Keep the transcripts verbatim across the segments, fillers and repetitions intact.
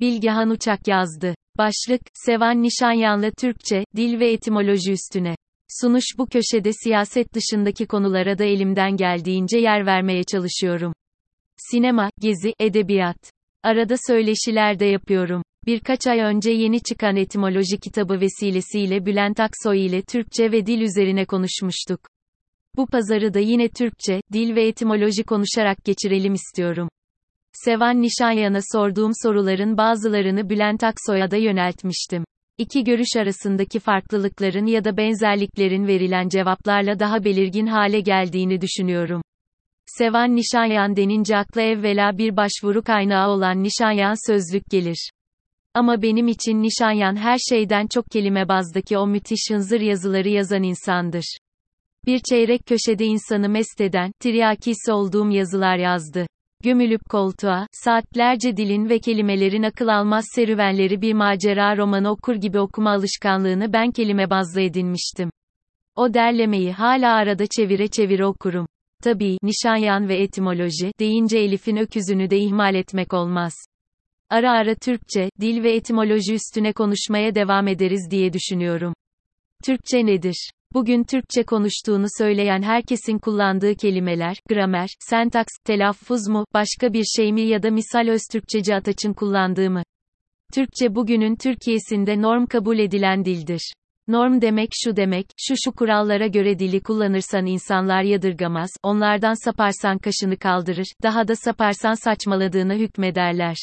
Bilgehan Uçak yazdı. Başlık, Sevan Nişanyan'la Türkçe, dil ve etimoloji üstüne. Sunuş bu köşede siyaset dışındaki konulara da elimden geldiğince yer vermeye çalışıyorum. Sinema, gezi, edebiyat. Arada söyleşiler de yapıyorum. Birkaç ay önce yeni çıkan etimoloji kitabı vesilesiyle Bülent Aksoy ile Türkçe ve dil üzerine konuşmuştuk. Bu pazarı da yine Türkçe, dil ve etimoloji konuşarak geçirelim istiyorum. Sevan Nişanyan'a sorduğum soruların bazılarını Bülent Aksoy'a da yöneltmiştim. İki görüş arasındaki farklılıkların ya da benzerliklerin verilen cevaplarla daha belirgin hale geldiğini düşünüyorum. Sevan Nişanyan denince akla evvela bir başvuru kaynağı olan Nişanyan Sözlük gelir. Ama benim için Nişanyan her şeyden çok kelime bazdaki o müthiş hınzır yazıları yazan insandır. Bir çeyrek köşede insanı mest eden, tiryakisi olduğum yazılar yazdı. Gömülüp koltuğa, saatlerce dilin ve kelimelerin akıl almaz serüvenleri bir macera romanı okur gibi okuma alışkanlığını ben kelime bazlı edinmiştim. O derlemeyi hala arada çevire çevire okurum. Tabii, Nişanyan ve etimoloji, deyince Elif'in öküzünü de ihmal etmek olmaz. Ara ara Türkçe, dil ve etimoloji üstüne konuşmaya devam ederiz diye düşünüyorum. Türkçe nedir? Bugün Türkçe konuştuğunu söyleyen herkesin kullandığı kelimeler, gramer, sentaks, telaffuz mu, başka bir şey mi ya da misal Öztürkçeci Ataç'ın kullandığı mı? Türkçe bugünün Türkiye'sinde norm kabul edilen dildir. Norm demek şu demek, şu şu kurallara göre dili kullanırsan insanlar yadırgamaz, onlardan saparsan kaşını kaldırır, daha da saparsan saçmaladığına hükmederler.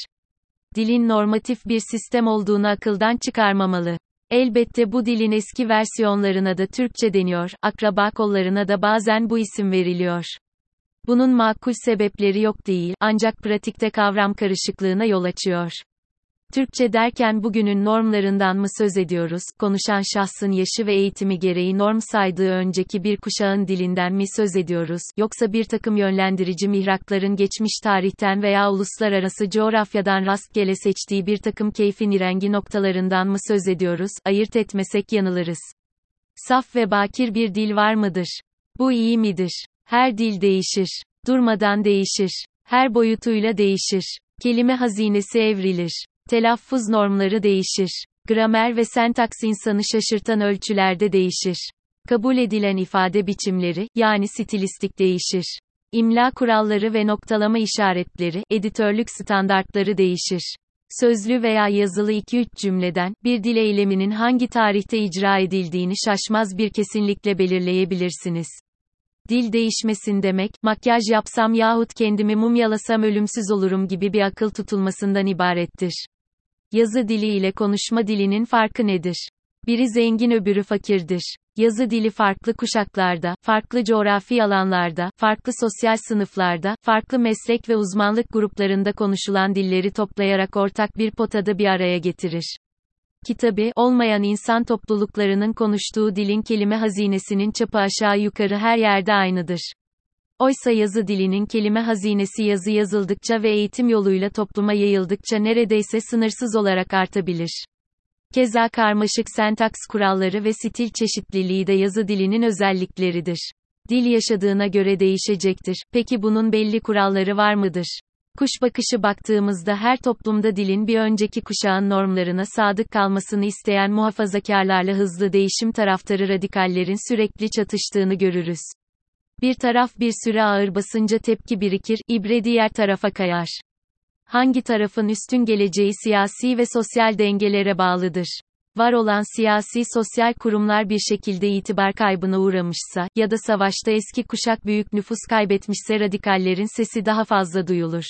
Dilin normatif bir sistem olduğunu akıldan çıkarmamalı. Elbette bu dilin eski versiyonlarına da Türkçe deniyor, akraba kollarına da bazen bu isim veriliyor. Bunun makul sebepleri yok değil, ancak pratikte kavram karışıklığına yol açıyor. Türkçe derken bugünün normlarından mı söz ediyoruz, konuşan şahsın yaşı ve eğitimi gereği norm saydığı önceki bir kuşağın dilinden mi söz ediyoruz, yoksa bir takım yönlendirici mihrakların geçmiş tarihten veya uluslararası coğrafyadan rastgele seçtiği bir takım keyfin irengi noktalarından mı söz ediyoruz, ayırt etmesek yanılırız. Saf ve bakir bir dil var mıdır? Bu iyi midir? Her dil değişir. Durmadan değişir. Her boyutuyla değişir. Kelime hazinesi evrilir. Telaffuz normları değişir. Gramer ve sentaks insanı şaşırtan ölçülerde değişir. Kabul edilen ifade biçimleri, yani stilistik değişir. İmla kuralları ve noktalama işaretleri, editörlük standartları değişir. Sözlü veya yazılı iki üç cümleden, bir dil eyleminin hangi tarihte icra edildiğini şaşmaz bir kesinlikle belirleyebilirsiniz. Dil değişmesin demek, makyaj yapsam yahut kendimi mumyalasam ölümsüz olurum gibi bir akıl tutulmasından ibarettir. Yazı dili ile konuşma dilinin farkı nedir? Biri zengin öbürü fakirdir. Yazı dili farklı kuşaklarda, farklı coğrafi alanlarda, farklı sosyal sınıflarda, farklı meslek ve uzmanlık gruplarında konuşulan dilleri toplayarak ortak bir potada bir araya getirir. Kitabi olmayan insan topluluklarının konuştuğu dilin kelime hazinesinin çapı aşağı yukarı her yerde aynıdır. Oysa yazı dilinin kelime hazinesi yazı yazıldıkça ve eğitim yoluyla topluma yayıldıkça neredeyse sınırsız olarak artabilir. Keza karmaşık sentaks kuralları ve stil çeşitliliği de yazı dilinin özellikleridir. Dil yaşadığına göre değişecektir. Peki bunun belli kuralları var mıdır? Kuş bakışı baktığımızda her toplumda dilin bir önceki kuşağın normlarına sadık kalmasını isteyen muhafazakarlarla hızlı değişim taraftarı radikallerin sürekli çatıştığını görürüz. Bir taraf bir süre ağır basınca tepki birikir, ibre diğer tarafa kayar. Hangi tarafın üstün geleceği siyasi ve sosyal dengelere bağlıdır. Var olan siyasi sosyal kurumlar bir şekilde itibar kaybına uğramışsa, ya da savaşta eski kuşak büyük nüfus kaybetmişse radikallerin sesi daha fazla duyulur.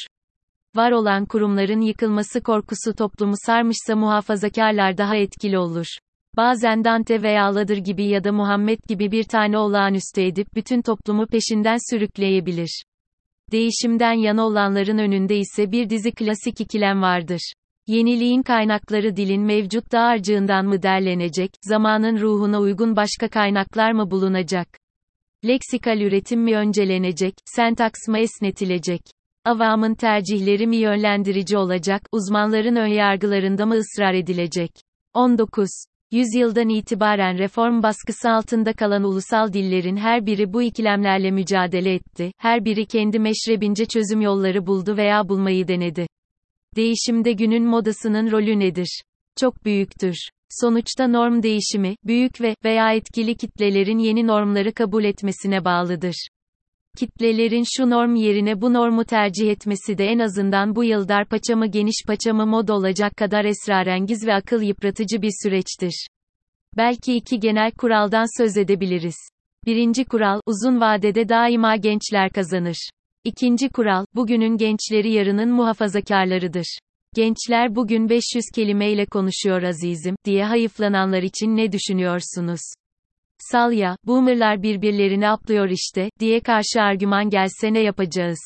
Var olan kurumların yıkılması korkusu toplumu sarmışsa muhafazakarlar daha etkili olur. Bazen Dante veya Ladır gibi ya da Muhammed gibi bir tane olağanüstü edip bütün toplumu peşinden sürükleyebilir. Değişimden yana olanların önünde ise bir dizi klasik ikilem vardır. Yeniliğin kaynakları dilin mevcut dağarcığından mı derlenecek, zamanın ruhuna uygun başka kaynaklar mı bulunacak? Leksikal üretim mi öncelenecek, sentaks mı esnetilecek? Avamın tercihleri mi yönlendirici olacak, uzmanların önyargılarında mı ısrar edilecek? on dokuzuncu yüzyıldan itibaren reform baskısı altında kalan ulusal dillerin her biri bu ikilemlerle mücadele etti, her biri kendi meşrebince çözüm yolları buldu veya bulmayı denedi. Değişimde günün modasının rolü nedir? Çok büyüktür. Sonuçta norm değişimi, büyük ve veya etkili kitlelerin yeni normları kabul etmesine bağlıdır. Kitlelerin şu norm yerine bu normu tercih etmesi de en azından bu yıl dar paça mı geniş paça mı mod olacak kadar esrarengiz ve akıl yıpratıcı bir süreçtir. Belki iki genel kuraldan söz edebiliriz. Birinci kural, uzun vadede daima gençler kazanır. İkinci kural, bugünün gençleri yarının muhafazakarlarıdır. Gençler bugün beş yüz kelimeyle konuşuyor azizim, diye hayıflananlar için ne düşünüyorsunuz? Sal ya, boomerlar birbirlerini aplıyor işte, diye karşı argüman gelse ne yapacağız?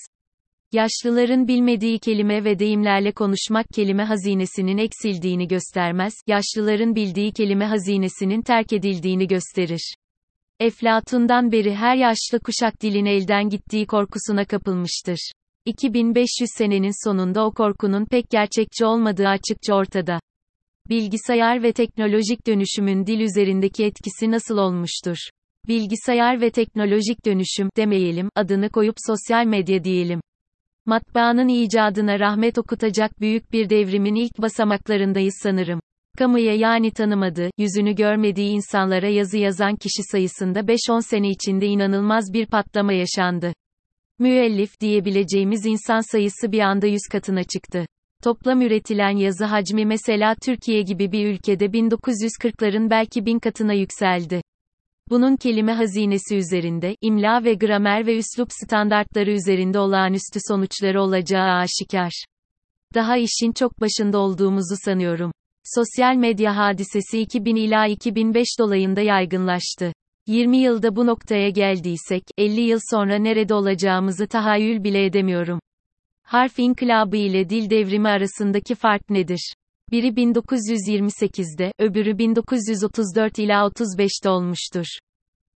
Yaşlıların bilmediği kelime ve deyimlerle konuşmak kelime hazinesinin eksildiğini göstermez, yaşlıların bildiği kelime hazinesinin terk edildiğini gösterir. Eflatun'dan beri her yaşlı kuşak dilin elden gittiği korkusuna kapılmıştır. iki bin beş yüz senenin sonunda o korkunun pek gerçekçi olmadığı açıkça ortada. Bilgisayar ve teknolojik dönüşümün dil üzerindeki etkisi nasıl olmuştur? Bilgisayar ve teknolojik dönüşüm demeyelim, adını koyup sosyal medya diyelim. Matbaanın icadına rahmet okutacak büyük bir devrimin ilk basamaklarındayız sanırım. Kamuya yani tanımadığı, yüzünü görmediği insanlara yazı yazan kişi sayısında beş on sene içinde inanılmaz bir patlama yaşandı. Müellif diyebileceğimiz insan sayısı bir anda yüz katına çıktı. Toplam üretilen yazı hacmi mesela Türkiye gibi bir ülkede bin dokuz yüz kırkların belki bin katına yükseldi. Bunun kelime hazinesi üzerinde, imla ve gramer ve üslup standartları üzerinde olağanüstü sonuçları olacağı aşikar. Daha işin çok başında olduğumuzu sanıyorum. Sosyal medya hadisesi iki bin ila iki bin beş dolayında yaygınlaştı. yirmi yılda bu noktaya geldiysek, elli yıl sonra nerede olacağımızı tahayyül bile edemiyorum. Harf inkılabı ile dil devrimi arasındaki fark nedir? Biri bin dokuz yüz yirmi sekizde, öbürü bin dokuz yüz otuz dört ila otuz beşte olmuştur.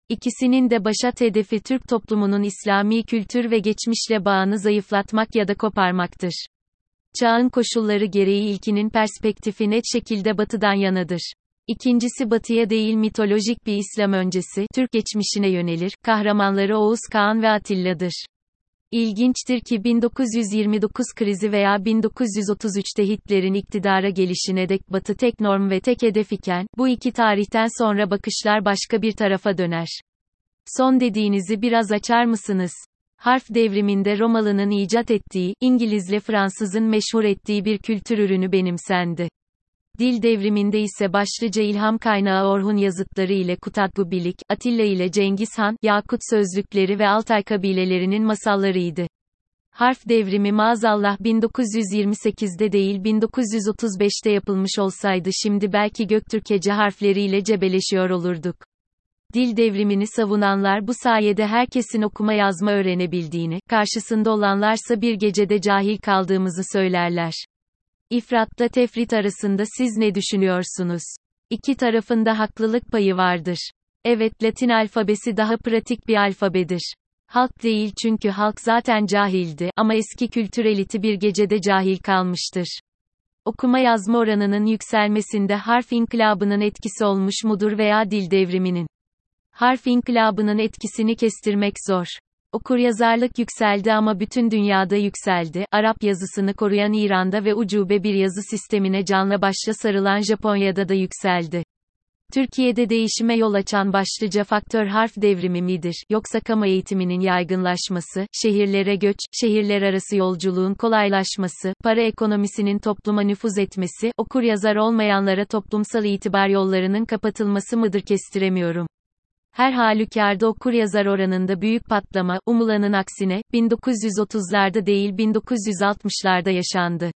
İkisinin de başat hedefi Türk toplumunun İslami kültür ve geçmişle bağını zayıflatmak ya da koparmaktır. Çağın koşulları gereği ilkinin perspektifi net şekilde Batı'dan yanadır. İkincisi Batı'ya değil mitolojik bir İslam öncesi, Türk geçmişine yönelir, kahramanları Oğuz Kağan ve Atilla'dır. İlginçtir ki bin dokuz yüz yirmi dokuz krizi veya bin dokuz yüz otuz üçte Hitler'in iktidara gelişine dek Batı tek norm ve tek hedef iken, bu iki tarihten sonra bakışlar başka bir tarafa döner. Son dediğinizi biraz açar mısınız? Harf devriminde Romalı'nın icat ettiği, İngilizle Fransız'ın meşhur ettiği bir kültür ürünü benimsendi. Dil devriminde ise başlıca ilham kaynağı Orhun yazıtları ile Kutadgu Bilig, Atilla ile Cengiz Han, Yakut sözlükleri ve Altay kabilelerinin masallarıydı. Harf devrimi maazallah bin dokuz yüz yirmi sekizde değil bin dokuz yüz otuz beşte yapılmış olsaydı şimdi belki Göktürkçe harfleriyle cebeleşiyor olurduk. Dil devrimini savunanlar bu sayede herkesin okuma yazma öğrenebildiğini, karşısında olanlarsa bir gecede cahil kaldığımızı söylerler. İfratla tefrit arasında siz ne düşünüyorsunuz? İki tarafın da haklılık payı vardır. Evet, Latin alfabesi daha pratik bir alfabedir. Halk değil çünkü halk zaten cahildi ama eski kültür eliti bir gecede cahil kalmıştır. Okuma yazma oranının yükselmesinde harf inkılabının etkisi olmuş mudur veya dil devriminin? Harf inkılabının etkisini kestirmek zor. Okuryazarlık yükseldi ama bütün dünyada yükseldi. Arap yazısını koruyan İran'da ve ucube bir yazı sistemine canla başla sarılan Japonya'da da yükseldi. Türkiye'de değişime yol açan başlıca faktör harf devrimi midir, yoksa kamu eğitiminin yaygınlaşması, şehirlere göç, şehirler arası yolculuğun kolaylaşması, para ekonomisinin topluma nüfuz etmesi, okuryazar olmayanlara toplumsal itibar yollarının kapatılması mıdır kestiremiyorum. Her halükarda okuryazar oranında büyük patlama, umulanın aksine, bin dokuz yüz otuzlarda değil bin dokuz yüz altmışlarda yaşandı.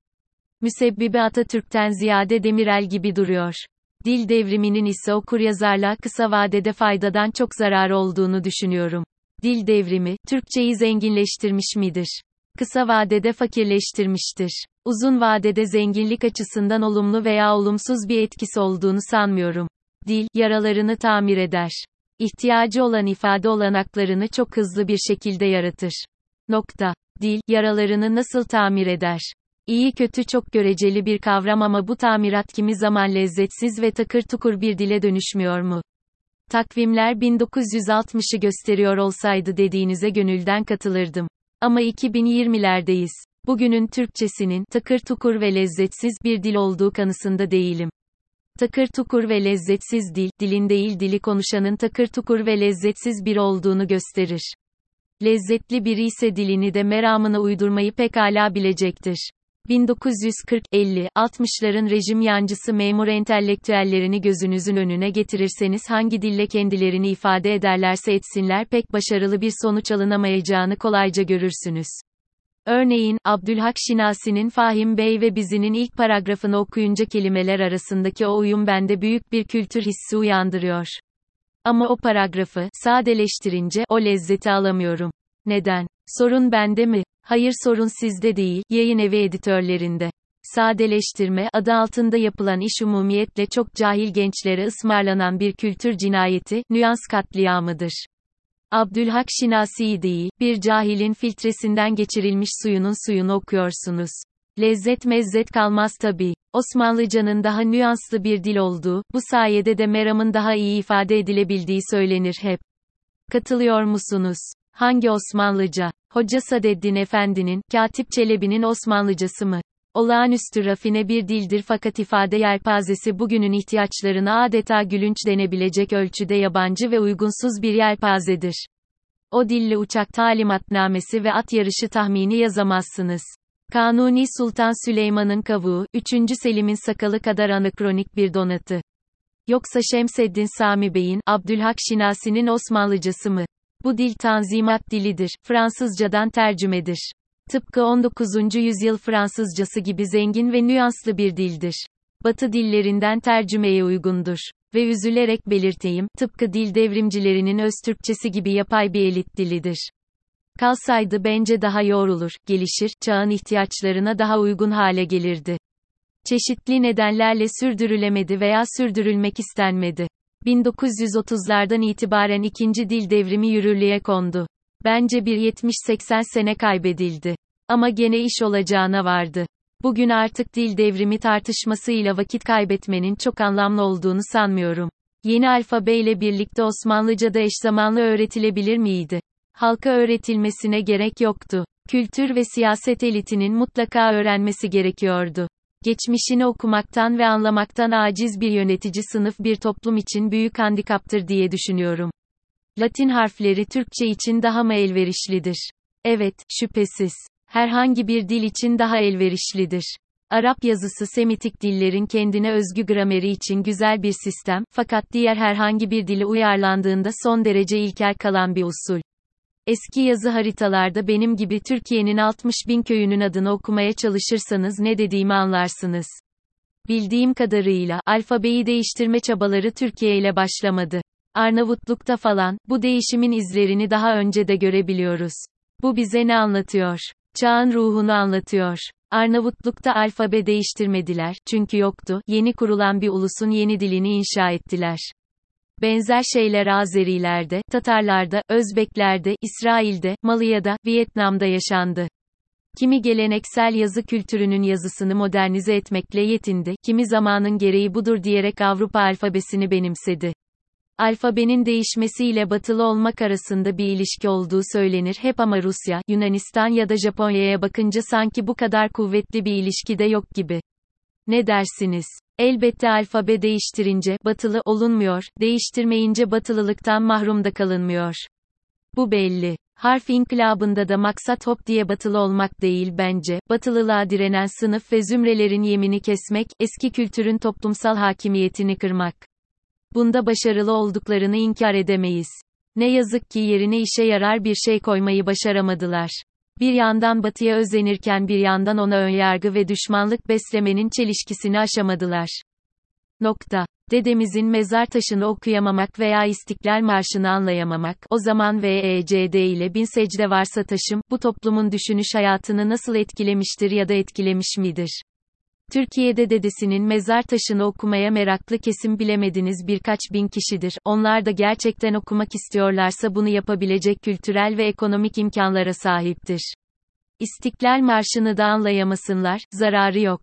Müsebbibi Atatürk'ten ziyade Demirel gibi duruyor. Dil devriminin ise okuryazarlığa kısa vadede faydadan çok zararı olduğunu düşünüyorum. Dil devrimi, Türkçeyi zenginleştirmiş midir? Kısa vadede fakirleştirmiştir. Uzun vadede zenginlik açısından olumlu veya olumsuz bir etkisi olduğunu sanmıyorum. Dil, yaralarını tamir eder. İhtiyacı olan ifade olanaklarını çok hızlı bir şekilde yaratır. Nokta. Dil, yaralarını nasıl tamir eder? İyi kötü çok göreceli bir kavram ama bu tamirat kimi zaman lezzetsiz ve takır tukur bir dile dönüşmüyor mu? Takvimler bin dokuz yüz altmışı gösteriyor olsaydı dediğinize gönülden katılırdım. Ama iki bin yirmilerdeyiz. bugünün Türkçesinin takır tukur ve lezzetsiz bir dil olduğu kanısında değilim. Takır tukur ve lezzetsiz dil, dilin değil dili konuşanın takır tukur ve lezzetsiz biri olduğunu gösterir. Lezzetli biri ise dilini de meramına uydurmayı pekala bilecektir. bin dokuz yüz kırk elli altmışların rejim yancısı memur entelektüellerini gözünüzün önüne getirirseniz hangi dille kendilerini ifade ederlerse etsinler pek başarılı bir sonuç alınamayacağını kolayca görürsünüz. Örneğin, Abdülhak Şinasi'nin Fahim Bey ve Bizi'nin ilk paragrafını okuyunca kelimeler arasındaki o uyum bende büyük bir kültür hissi uyandırıyor. Ama o paragrafı sadeleştirince o lezzeti alamıyorum. Neden? Sorun bende mi? Hayır, sorun sizde değil, yayın evi editörlerinde. Sadeleştirme adı altında yapılan iş umumiyetle çok cahil gençlere ısmarlanan bir kültür cinayeti, nüans katliamıdır. Abdülhak Şinasi'yi değil, bir cahilin filtresinden geçirilmiş suyunun suyunu okuyorsunuz. Lezzet mezzet kalmaz tabii. Osmanlıcanın daha nüanslı bir dil olduğu, bu sayede de meramın daha iyi ifade edilebildiği söylenir hep. Katılıyor musunuz? Hangi Osmanlıca? Hoca Sadeddin Efendi'nin, Katip Çelebi'nin Osmanlıcası mı? Olağanüstü rafine bir dildir fakat ifade yelpazesi bugünün ihtiyaçlarına adeta gülünç denebilecek ölçüde yabancı ve uygunsuz bir yelpazedir. O dille uçak talimatnamesi ve at yarışı tahmini yazamazsınız. Kanuni Sultan Süleyman'ın kavuğu, üçüncü Selim'in sakalı kadar anakronik bir donatı. Yoksa Şemseddin Sami Bey'in, Abdülhak Şinasi'nin Osmanlıcası mı? Bu dil Tanzimat dilidir, Fransızcadan tercümedir. Tıpkı on dokuzuncu yüzyıl Fransızcası gibi zengin ve nüanslı bir dildir. Batı dillerinden tercümeye uygundur. Ve üzülerek belirteyim, tıpkı dil devrimcilerinin öz Türkçesi gibi yapay bir elit dilidir. Kalsaydı bence daha yoğrulur, gelişir, çağın ihtiyaçlarına daha uygun hale gelirdi. Çeşitli nedenlerle sürdürülemedi veya sürdürülmek istenmedi. bin dokuz yüz otuzlardan itibaren ikinci dil devrimi yürürlüğe kondu. Bence bir yetmiş seksen sene kaybedildi. Ama gene iş olacağına vardı. Bugün artık dil devrimi tartışmasıyla vakit kaybetmenin çok anlamlı olduğunu sanmıyorum. Yeni alfabeyle birlikte Osmanlıca da eşzamanlı öğretilebilir miydi? Halka öğretilmesine gerek yoktu. Kültür ve siyaset elitinin mutlaka öğrenmesi gerekiyordu. Geçmişini okumaktan ve anlamaktan aciz bir yönetici sınıf bir toplum için büyük handikaptır diye düşünüyorum. Latin harfleri Türkçe için daha mı elverişlidir? Evet, şüphesiz. Herhangi bir dil için daha elverişlidir. Arap yazısı Semitik dillerin kendine özgü grameri için güzel bir sistem, fakat diğer herhangi bir dili uyarlandığında son derece ilkel kalan bir usul. Eski yazı haritalarda benim gibi Türkiye'nin altmış bin köyünün adını okumaya çalışırsanız ne dediğimi anlarsınız. Bildiğim kadarıyla, alfabeyi değiştirme çabaları Türkiye ile başlamadı. Arnavutluk'ta falan, bu değişimin izlerini daha önce de görebiliyoruz. Bu bize ne anlatıyor? Çağın ruhunu anlatıyor. Arnavutluk'ta alfabe değiştirmediler, çünkü yoktu, yeni kurulan bir ulusun yeni dilini inşa ettiler. Benzer şeyler Azerilerde, Tatarlarda, Özbeklerde, İsrail'de, Mali'de, Vietnam'da yaşandı. Kimi geleneksel yazı kültürünün yazısını modernize etmekle yetindi, kimi zamanın gereği budur diyerek Avrupa alfabesini benimsedi. Alfabenin değişmesiyle batılı olmak arasında bir ilişki olduğu söylenir hep ama Rusya, Yunanistan ya da Japonya'ya bakınca sanki bu kadar kuvvetli bir ilişki de yok gibi. Ne dersiniz? Elbette alfabe değiştirince batılı olunmuyor, değiştirmeyince batılılıktan mahrum da kalınmıyor. Bu belli. Harf inkılabında da maksat hop diye batılı olmak değil bence, batılılığa direnen sınıf ve zümrelerin yemini kesmek, eski kültürün toplumsal hakimiyetini kırmak. Bunda başarılı olduklarını inkar edemeyiz. Ne yazık ki yerine işe yarar bir şey koymayı başaramadılar. Bir yandan Batı'ya özenirken bir yandan ona önyargı ve düşmanlık beslemenin çelişkisini aşamadılar. Nokta. Dedemizin mezar taşını okuyamamak veya İstiklal Marşı'nı anlayamamak, o zaman V E C D ile bin secde varsa taşım, bu toplumun düşünüş hayatını nasıl etkilemiştir ya da etkilemiş midir? Türkiye'de dedesinin mezar taşını okumaya meraklı kesim bilemediniz birkaç bin kişidir, onlar da gerçekten okumak istiyorlarsa bunu yapabilecek kültürel ve ekonomik imkanlara sahiptir. İstiklal Marşı'nı da anlayamasınlar, zararı yok.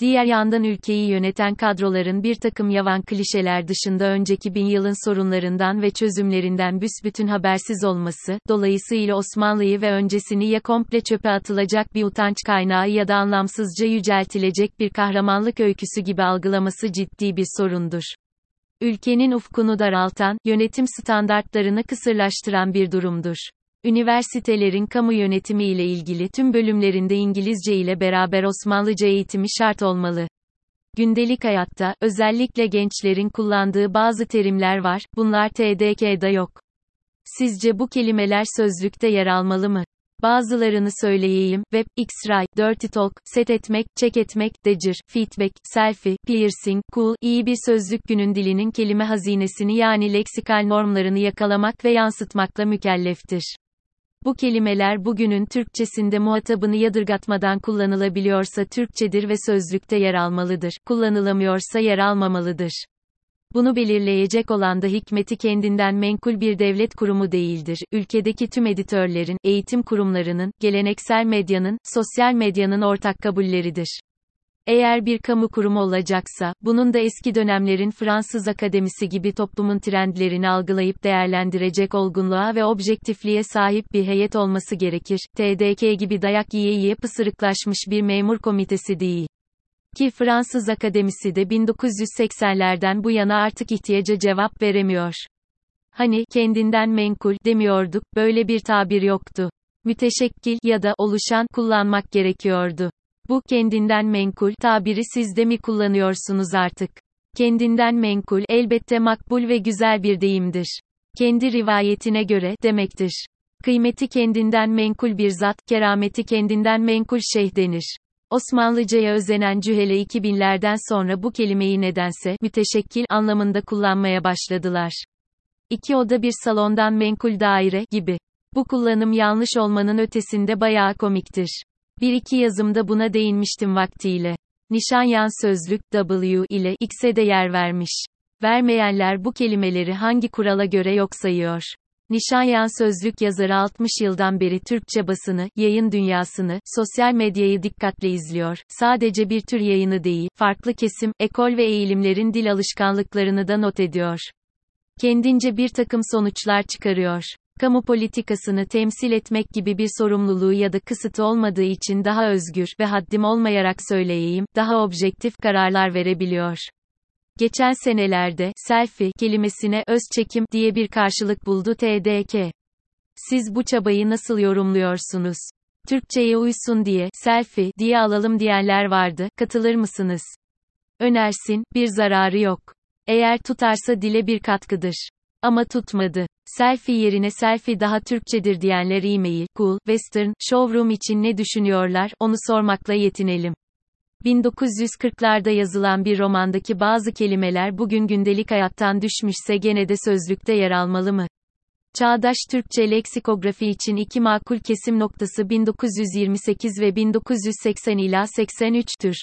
Diğer yandan ülkeyi yöneten kadroların bir takım yavan klişeler dışında önceki bin yılın sorunlarından ve çözümlerinden büsbütün habersiz olması, dolayısıyla Osmanlı'yı ve öncesini ya komple çöpe atılacak bir utanç kaynağı ya da anlamsızca yüceltilecek bir kahramanlık öyküsü gibi algılaması ciddi bir sorundur. Ülkenin ufkunu daraltan, yönetim standartlarını kısırlaştıran bir durumdur. Üniversitelerin kamu yönetimi ile ilgili tüm bölümlerinde İngilizce ile beraber Osmanlıca eğitimi şart olmalı. Gündelik hayatta, özellikle gençlerin kullandığı bazı terimler var, bunlar T D K'da yok. Sizce bu kelimeler sözlükte yer almalı mı? Bazılarını söyleyeyim: web, x-ray, dirty talk, set etmek, check etmek, decir, feedback, selfie, piercing, cool. İyi bir sözlük günün dilinin kelime hazinesini yani leksikal normlarını yakalamak ve yansıtmakla mükelleftir. Bu kelimeler bugünün Türkçesinde muhatabını yadırgatmadan kullanılabiliyorsa Türkçedir ve sözlükte yer almalıdır, kullanılamıyorsa yer almamalıdır. Bunu belirleyecek olan da hikmeti kendinden menkul bir devlet kurumu değildir. Ülkedeki tüm editörlerin, eğitim kurumlarının, geleneksel medyanın, sosyal medyanın ortak kabulleridir. Eğer bir kamu kurumu olacaksa, bunun da eski dönemlerin Fransız Akademisi gibi toplumun trendlerini algılayıp değerlendirecek olgunluğa ve objektifliğe sahip bir heyet olması gerekir. T D K gibi dayak yiye yiye pısırıklaşmış bir memur komitesi değil. Ki Fransız Akademisi de bin dokuz yüz seksenlerden bu yana artık ihtiyaca cevap veremiyor. Hani kendinden menkul demiyorduk, böyle bir tabir yoktu. Müteşekkil ya da oluşan kullanmak gerekiyordu. Bu kendinden menkul tabiri siz de mi kullanıyorsunuz artık? Kendinden menkul elbette makbul ve güzel bir deyimdir. Kendi rivayetine göre demektir. Kıymeti kendinden menkul bir zat, kerameti kendinden menkul şeyh denir. Osmanlıcaya özenen cühele iki binlerden sonra bu kelimeyi nedense müteşekkil anlamında kullanmaya başladılar. İki oda bir salondan menkul daire gibi. Bu kullanım yanlış olmanın ötesinde bayağı komiktir. Bir iki yazımda buna değinmiştim vaktiyle. Nişanyan sözlük W ile X'e de yer vermiş. Vermeyenler bu kelimeleri hangi kurala göre yok sayıyor? Nişanyan sözlük yazarı altmış yıldan beri Türkçe basını, yayın dünyasını, sosyal medyayı dikkatle izliyor. Sadece bir tür yayını değil, farklı kesim, ekol ve eğilimlerin dil alışkanlıklarını da not ediyor. Kendince bir takım sonuçlar çıkarıyor. Kamu politikasını temsil etmek gibi bir sorumluluğu ya da kısıtı olmadığı için daha özgür ve haddim olmayarak söyleyeyim, daha objektif kararlar verebiliyor. Geçen senelerde, selfie kelimesine öz çekim diye bir karşılık buldu T D K. Siz bu çabayı nasıl yorumluyorsunuz? Türkçeye uysun diye, selfie diye alalım diyenler vardı, katılır mısınız? Önersin, bir zararı yok. Eğer tutarsa dile bir katkıdır. Ama tutmadı. Selfie yerine selfie daha Türkçedir diyenler e-mail, cool, western, showroom için ne düşünüyorlar, onu sormakla yetinelim. bin dokuz yüz kırklarda yazılan bir romandaki bazı kelimeler bugün gündelik hayattan düşmüşse gene de sözlükte yer almalı mı? Çağdaş Türkçe leksikografi için iki makul kesim noktası bin dokuz yüz yirmi sekiz ve bin dokuz yüz seksen ila seksen üçtür.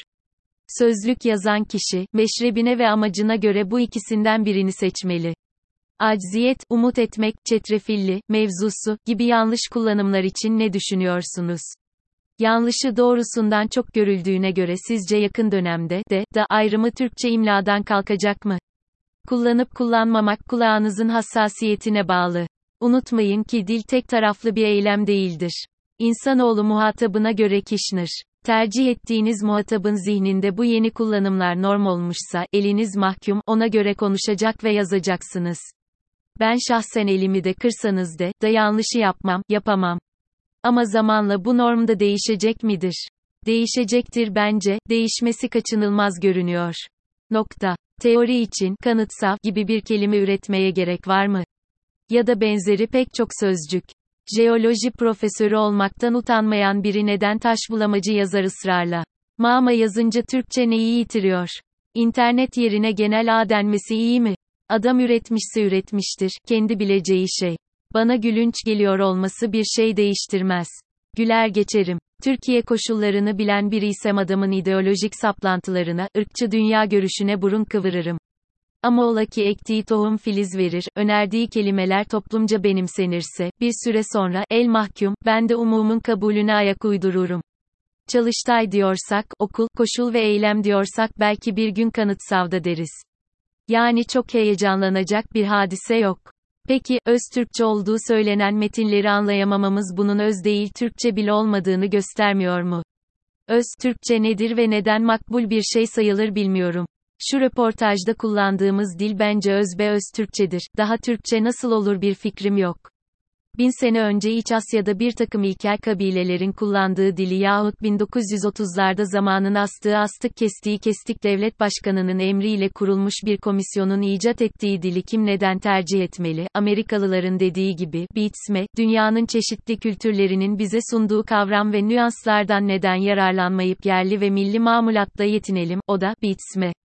Sözlük yazan kişi, meşrebine ve amacına göre bu ikisinden birini seçmeli. Acziyet, umut etmek, çetrefilli, mevzusu gibi yanlış kullanımlar için ne düşünüyorsunuz? Yanlışı doğrusundan çok görüldüğüne göre sizce yakın dönemde de, da ayrımı Türkçe imladan kalkacak mı? Kullanıp kullanmamak kulağınızın hassasiyetine bağlı. Unutmayın ki dil tek taraflı bir eylem değildir. İnsanoğlu muhatabına göre kişnir. Tercih ettiğiniz muhatabın zihninde bu yeni kullanımlar norm olmuşsa, eliniz mahkum, ona göre konuşacak ve yazacaksınız. Ben şahsen elimi de kırsanız de, da yanlışı yapmam, yapamam. Ama zamanla bu norm da değişecek midir? Değişecektir bence, değişmesi kaçınılmaz görünüyor. Nokta. Teori için, kanıtsav gibi bir kelime üretmeye gerek var mı? Ya da benzeri pek çok sözcük. Jeoloji profesörü olmaktan utanmayan biri neden taş bulamacı yazar ısrarla? Mağma yazınca Türkçe neyi yitiriyor? İnternet yerine genel ağ denmesi iyi mi? Adam üretmişse üretmiştir, kendi bileceği şey. Bana gülünç geliyor olması bir şey değiştirmez. Güler geçerim. Türkiye koşullarını bilen biriysem adamın ideolojik saplantılarına, ırkçı dünya görüşüne burun kıvırırım. Ama ola ki ektiği tohum filiz verir, önerdiği kelimeler toplumca benimsenirse, bir süre sonra, el mahkum, ben de umumun kabulüne ayak uydururum. Çalıştay diyorsak, okul, koşul ve eylem diyorsak belki bir gün kanıtsavda deriz. Yani çok heyecanlanacak bir hadise yok. Peki, öz Türkçe olduğu söylenen metinleri anlayamamamız bunun öz değil Türkçe bile olmadığını göstermiyor mu? Öz Türkçe nedir ve neden makbul bir şey sayılır bilmiyorum. Şu röportajda kullandığımız dil bence özbeöz Türkçedir. Daha Türkçe nasıl olur bir fikrim yok. Bin sene önce İç Asya'da bir takım ilkel kabilelerin kullandığı dili yahut bin dokuz yüz otuzlarda zamanın astığı astık kestiği kestik devlet başkanının emriyle kurulmuş bir komisyonun icat ettiği dili kim neden tercih etmeli? Amerikalıların dediği gibi, beatsme, dünyanın çeşitli kültürlerinin bize sunduğu kavram ve nüanslardan neden yararlanmayıp yerli ve milli mamulatta yetinelim, o da, beatsme.